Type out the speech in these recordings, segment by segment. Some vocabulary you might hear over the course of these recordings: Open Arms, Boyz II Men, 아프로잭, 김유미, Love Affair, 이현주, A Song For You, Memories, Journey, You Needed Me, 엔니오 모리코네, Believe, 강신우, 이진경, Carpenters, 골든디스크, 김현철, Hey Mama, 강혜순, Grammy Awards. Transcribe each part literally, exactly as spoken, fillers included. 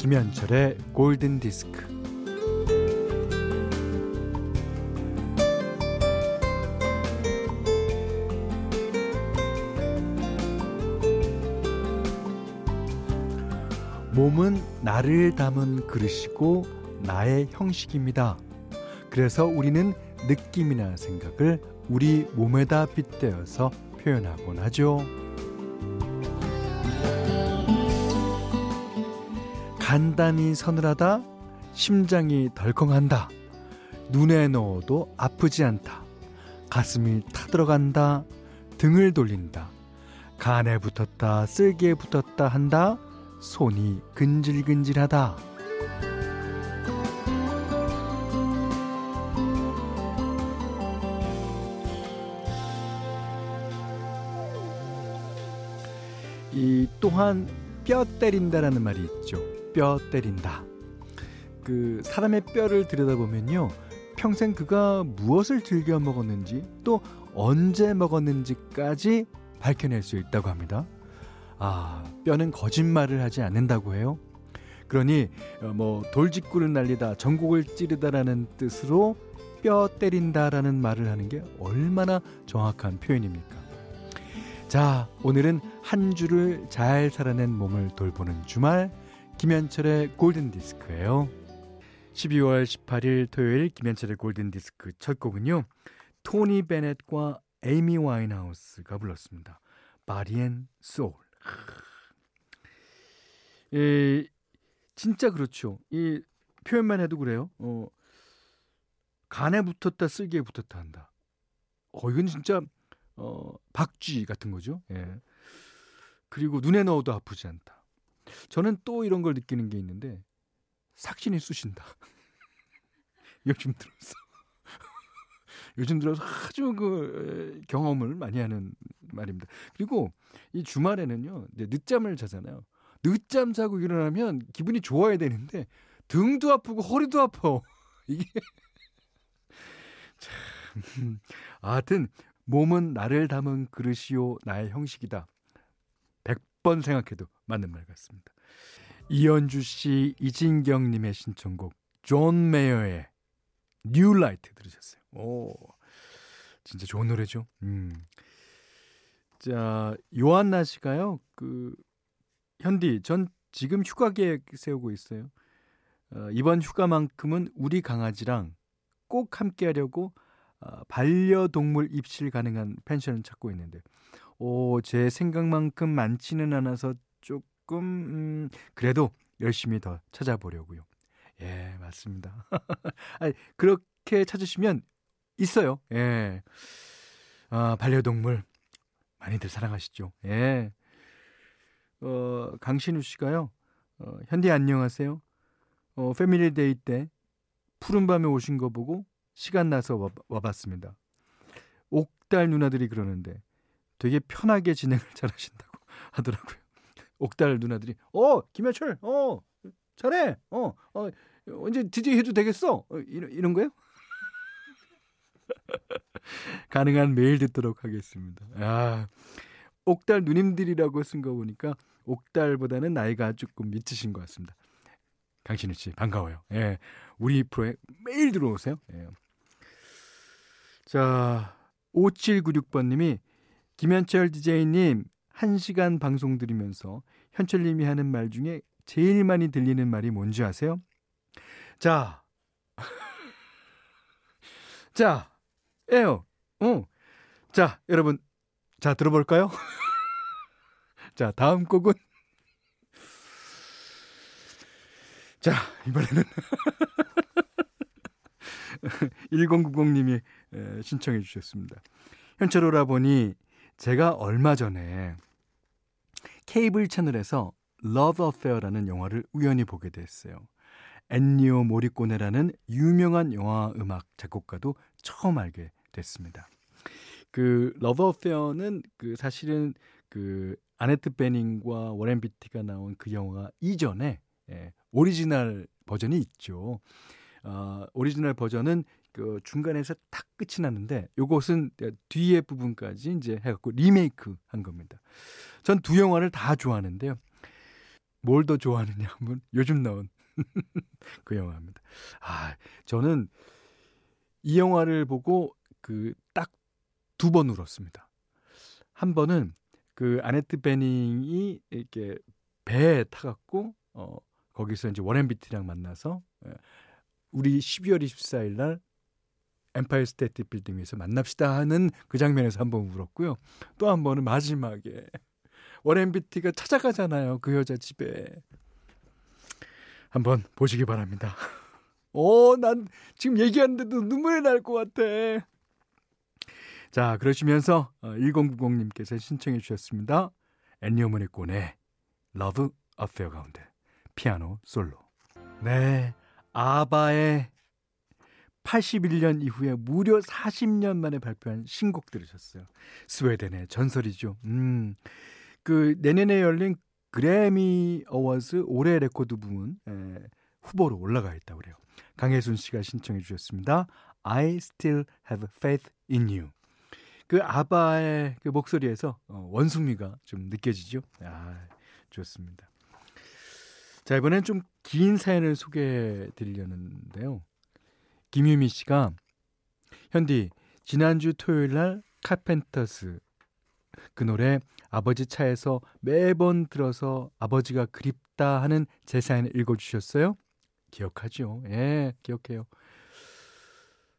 김현철의 골든디스크. 몸은 나를 담은 그릇이고 나의 형식입니다. 그래서 우리는 느낌이나 생각을 우리 몸에다 빗대어서 표현하곤 하죠. 간단히 서늘하다, 심장이 덜컹한다, 눈에 넣어도 아프지 않다, 가슴이 타들어간다, 등을 돌린다, 간에 붙었다, 쓸개에 붙었다 한다, 손이 근질근질하다. 이 또한 뼈 때린다라는 말이 있죠. 뼈 때린다. 그 사람의 뼈를 들여다보면요, 평생 그가 무엇을 즐겨 먹었는지 또 언제 먹었는지까지 밝혀낼 수 있다고 합니다. 아, 뼈는 거짓말을 하지 않는다고 해요. 그러니 뭐 돌직구를 날리다, 전곡을 찌르다라는 뜻으로 뼈 때린다라는 말을 하는 게 얼마나 정확한 표현입니까? 자, 오늘은 한 주를 잘 살아낸 몸을 돌보는 주말, 김현철의 골든디스크예요. 십이월 십팔일 토요일 김현철의 골든디스크 첫 곡은요, 토니 베넷과 에이미 와인하우스가 불렀습니다. Body and Soul. 에, 진짜 그렇죠. 이 표현만 해도 그래요. 어, 간에 붙었다, 쓸개에 붙었다 한다. 어, 이건 진짜 어, 박쥐 같은 거죠. 예. 그리고 눈에 넣어도 아프지 않다. 저는 또 이런 걸 느끼는 게 있는데, 삭신이 쑤신다. 요즘 들어서 요즘 들어서 아주 그 경험을 많이 하는 말입니다. 그리고 이 주말에는요, 이제 늦잠을 자잖아요. 늦잠 자고 일어나면 기분이 좋아야 되는데 등도 아프고 허리도 아파. 이게 참. 하여튼 몸은 나를 담은 그릇이요 나의 형식이다. 백 번 생각해도 맞는 말 같습니다. 이현주 씨, 이진경 님의 신청곡 존 메이어의 New Light 들으셨어요. 오, 진짜 좋은 노래죠. 음. 자, 요한나 씨가요, 그 현디, 전 지금 휴가 계획 세우고 있어요. 어, 이번 휴가만큼은 우리 강아지랑 꼭 함께하려고 어, 반려동물 입실 가능한 펜션을 찾고 있는데, 오, 제 생각만큼 많지는 않아서 조금 음, 그래도 열심히 더 찾아보려고요. 예, 맞습니다. 아니, 그렇게 찾으시면 있어요. 예. 아, 반려동물 많이들 사랑하시죠. 예. 어, 강신우 씨가요, 어, 현디 안녕하세요. 어, 패밀리데이 때 푸른 밤에 오신 거 보고 시간 나서 와, 와봤습니다. 옥달 누나들이 그러는데 되게 편하게 진행을 잘하신다고 하더라고요. 옥달 누나들이 어, 김현철, 어, 잘해. 어, 어, 언제 디제이 해도 되겠어. 어, 이런, 이런 거예요? 가능한 매일 듣도록 하겠습니다. 아, 옥달 누님들이라고 쓴 거 보니까 옥달보다는 나이가 조금 미치신 것 같습니다. 강신우 씨, 반가워요. 예, 우리 프로에 매일 들어오세요. 예. 자, 오칠구육 번님이 김현철 디제이님 한 시간 방송 들으면서 현철님이 하는 말 중에 제일 많이 들리는 말이 뭔지 아세요? 자, 자, 에요, 어, 자, 여러분, 자, 들어볼까요? 자, 다음 곡은 자, 이번에는 일공구공님이 신청해 주셨습니다. 현철 오라보니 제가 얼마 전에 케이블 채널에서 Love Affair라는 영화를 우연히 보게 됐어요. 엔니오 모리꼬네라는 유명한 영화 음악 작곡가도 처음 알게 됐습니다. 그 Love Affair는 그 사실은 그 아네트 베닝과 워렌 비티가 나온 그 영화 이전에, 예, 오리지널 버전이 있죠. 어, 오리지널 버전은 그 중간에서 딱 끝이 났는데, 요것은 뒤에 부분까지 이제 해갖고 리메이크 한 겁니다. 전 두 영화를 다 좋아하는데요. 뭘 더 좋아하느냐 하면 요즘 나온 그 영화입니다. 아, 저는 이 영화를 보고 그 딱 두 번 울었습니다. 한 번은 그 아네트 베닝이 이렇게 배에 타갖고 어, 거기서 이제 워렌 비트랑 만나서 우리 십이월 이십사일 날 엠파이어 스테이트 빌딩에서 만납시다 하는 그 장면에서 한 번 울었고요. 또 한 번은 마지막에 워렌 비트가 찾아가잖아요. 그 여자 집에. 한번 보시기 바랍니다. 오, 난 지금 얘기하는데도 눈물이 날 것 같아. 자, 그러시면서 천구십님께서 신청해 주셨습니다. 엔니오 모리코네 러브 어페어 가운데 피아노 솔로. 네, 아바의 팔십일년 이후에 무려 사십년 만에 발표한 신곡 들으셨어요. 스웨덴의 전설이죠. 음, 그 내년에 열린 그래미 어워즈 올해 레코드 부문 에, 후보로 올라가 있다고 그래요. 강혜순 씨가 신청해 주셨습니다. I still have faith in you. 그 아바의 그 목소리에서 원숭이가 좀 느껴지죠. 아, 좋습니다. 자, 이번엔 좀 긴 사연을 소개해 드리려는데요. 김유미 씨가, 현디, 지난주 토요일 날 카펜터스 그 노래 아버지 차에서 매번 들어서 아버지가 그립다 하는 제 사연을 읽어주셨어요? 기억하죠? 예, 기억해요.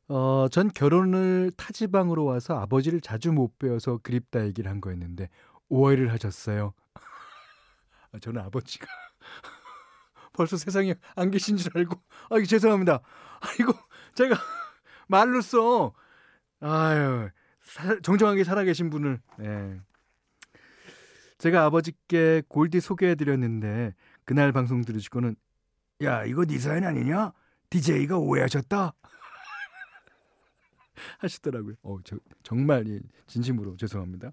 어, 전 결혼을 타지방으로 와서 아버지를 자주 못 뵈어서 그립다 얘기를 한 거였는데 오해를 하셨어요. 저는 아버지가 벌써 세상에 안 계신 줄 알고, 아, 죄송합니다. 아이고, 제가 말로써, 아유, 사, 정정하게 살아계신 분을, 예. 제가 아버지께 골디 소개해드렸는데, 그날 방송 들으시고는, 야, 이거 네 사연 아니냐? 디제이가 오해하셨다? 하시더라고요. 어, 저, 정말, 진심으로 죄송합니다.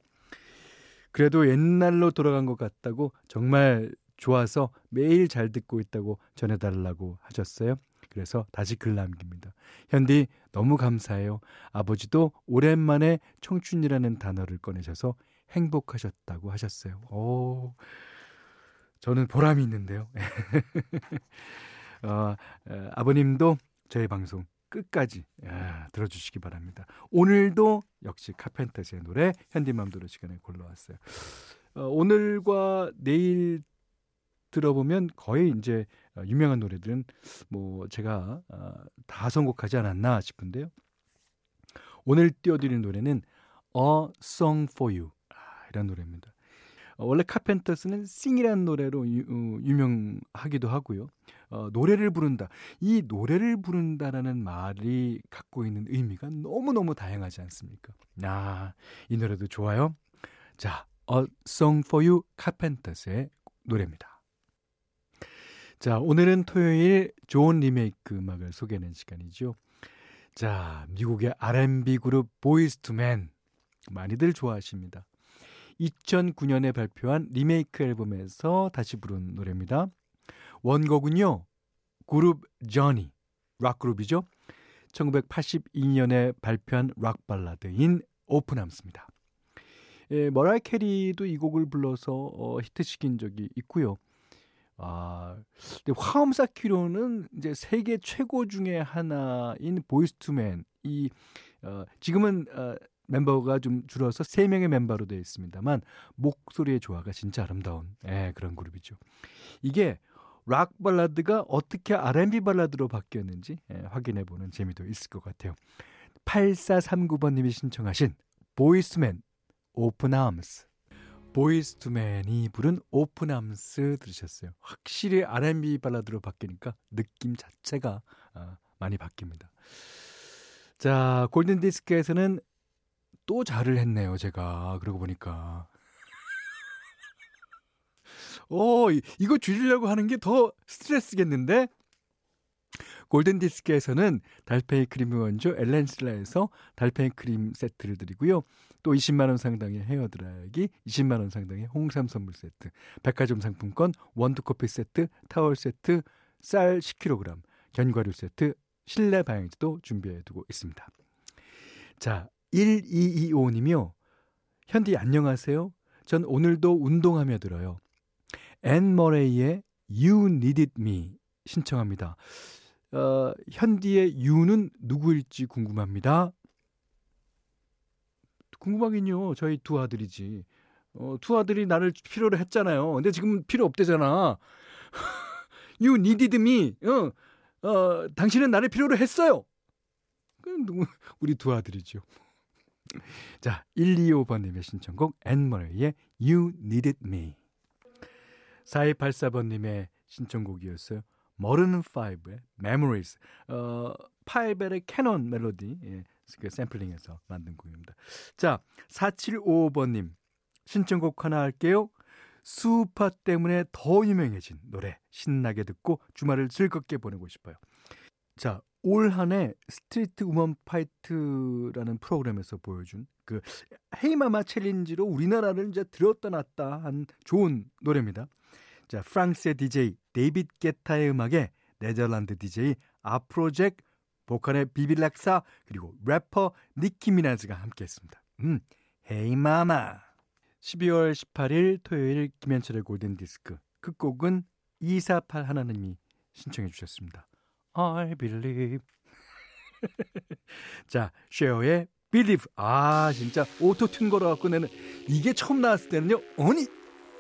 그래도 옛날로 돌아간 것 같다고, 정말, 좋아서 매일 잘 듣고 있다고 전해달라고 하셨어요. 그래서 다시 글 남깁니다. 현디 너무 감사해요. 아버지도 오랜만에 청춘이라는 단어를 꺼내셔서 행복하셨다고 하셨어요. 오, 저는 보람이 있는데요. 어, 아버님도 저희 방송 끝까지 야, 들어주시기 바랍니다. 오늘도 역시 카펜터스의 노래 현디맘대로 시간에 골라왔어요. 어, 오늘과 내일 들어보면 거의 이제 유명한 노래들은 뭐 제가 다 선곡하지 않았나 싶은데요. 오늘 띄워드리는 노래는 A Song For You 이런 노래입니다. 원래 카펜터스는 싱이라는 노래로 유명하기도 하고요. 노래를 부른다. 이 노래를 부른다라는 말이 갖고 있는 의미가 너무너무 다양하지 않습니까? 아, 이 노래도 좋아요. 자, A Song For You 카펜터스의 노래입니다. 자, 오늘은 토요일 좋은 리메이크 음악을 소개하는 시간이죠. 자, 미국의 알앤비 그룹 보이즈 투 맨 많이들 좋아하십니다. 이천구년에 발표한 리메이크 앨범에서 다시 부른 노래입니다. 원곡은요, 그룹 Journey, 락 그룹이죠. 천구백팔십이년에 발표한 락 발라드인 Open Arms입니다. 예, 머라이 캐리도 이 곡을 불러서 어, 히트시킨 적이 있고요. 아, 근데 화음 쌓기로는 이제 세계 최고 중에 하나인 보이즈 투 맨. 이 어, 지금은 어, 멤버가 좀 줄어서 세 명의 멤버로 되어 있습니다만 목소리의 조화가 진짜 아름다운 예, 그런 그룹이죠. 이게 락 발라드가 어떻게 알앤비 발라드로 바뀌었는지 예, 확인해 보는 재미도 있을 것 같아요. 팔사삼구번님이 신청하신 보이즈 투 맨 오픈 아ర్మ్స్. 보이즈 투 맨이 부른 오픈 암스 들으셨어요. 확실히 알앤비 발라드로 바뀌니까 느낌 자체가 많이 바뀝니다. 자, 골든디스크에서는 또 잘을 했네요, 제가. 그러고 보니까. 오, 이거 줄이려고 하는 게 더 스트레스겠는데? 골든디스크에서는 달팽이 크림 원조 엘렌슬라에서 달팽이 크림 세트를 드리고요. 또 이십만원 상당의 헤어드라이기, 이십만원 상당의 홍삼 선물 세트, 백화점 상품권, 원두커피 세트, 타월 세트, 쌀 십 킬로그램, 견과류 세트, 실내 방향제도 준비해두고 있습니다. 자, 일이이오님이요. 현디 안녕하세요. 전 오늘도 운동하며 들어요. 앤 머레이의 You Needed Me 신청합니다. 어, 현디의 You는 누구일지 궁금합니다. 궁금하긴요. 저희 두 아들이지. 어, 두 아들이 나를 필요로 했잖아요. 근데 지금 필요 없대잖아. You needed me. 어, 어, 당신은 나를 필요로 했어요. 우리 두 아들이죠. 자, 일이오번님의 신청곡 앤머리의 You Needed Me. 사이팔사번님의 신청곡이었어요. 머른 파이브의 Memories. 어, 파이벨의 캐논 멜로디, 예, 그 샘플링에서 만든 곡입니다. 자, 사칠오오번님 신청곡 하나 할게요. 수우파 때문에 더 유명해진 노래 신나게 듣고 주말을 즐겁게 보내고 싶어요. 자, 올 한해 스트리트 우먼 파이트라는 프로그램에서 보여준 그 헤이마마 챌린지로 우리나라를 이제 들었다 놨다 한 좋은 노래입니다. 자, 프랑스의 디제이 데이빗 게타의 음악에 네덜란드 디제이 아프로잭, 보컬의 비빌락사, 그리고 래퍼 니키 미나즈가 함께했습니다. 음, 헤이마마. 십이월 십팔일 토요일 김현철의 골든디스크 끝곡은 이사팔 하나님이 신청해 주셨습니다. I believe. 자, 쉐어의 Believe. 아, 진짜 오토튠 걸어갖고 내는 이게 처음 나왔을 때는요, 아니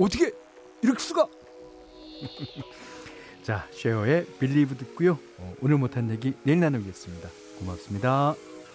어떻게 이럴 수가. 자, 쉐어의 Believe 듣고요, 오늘 못한 얘기 내일 나누겠습니다. 고맙습니다.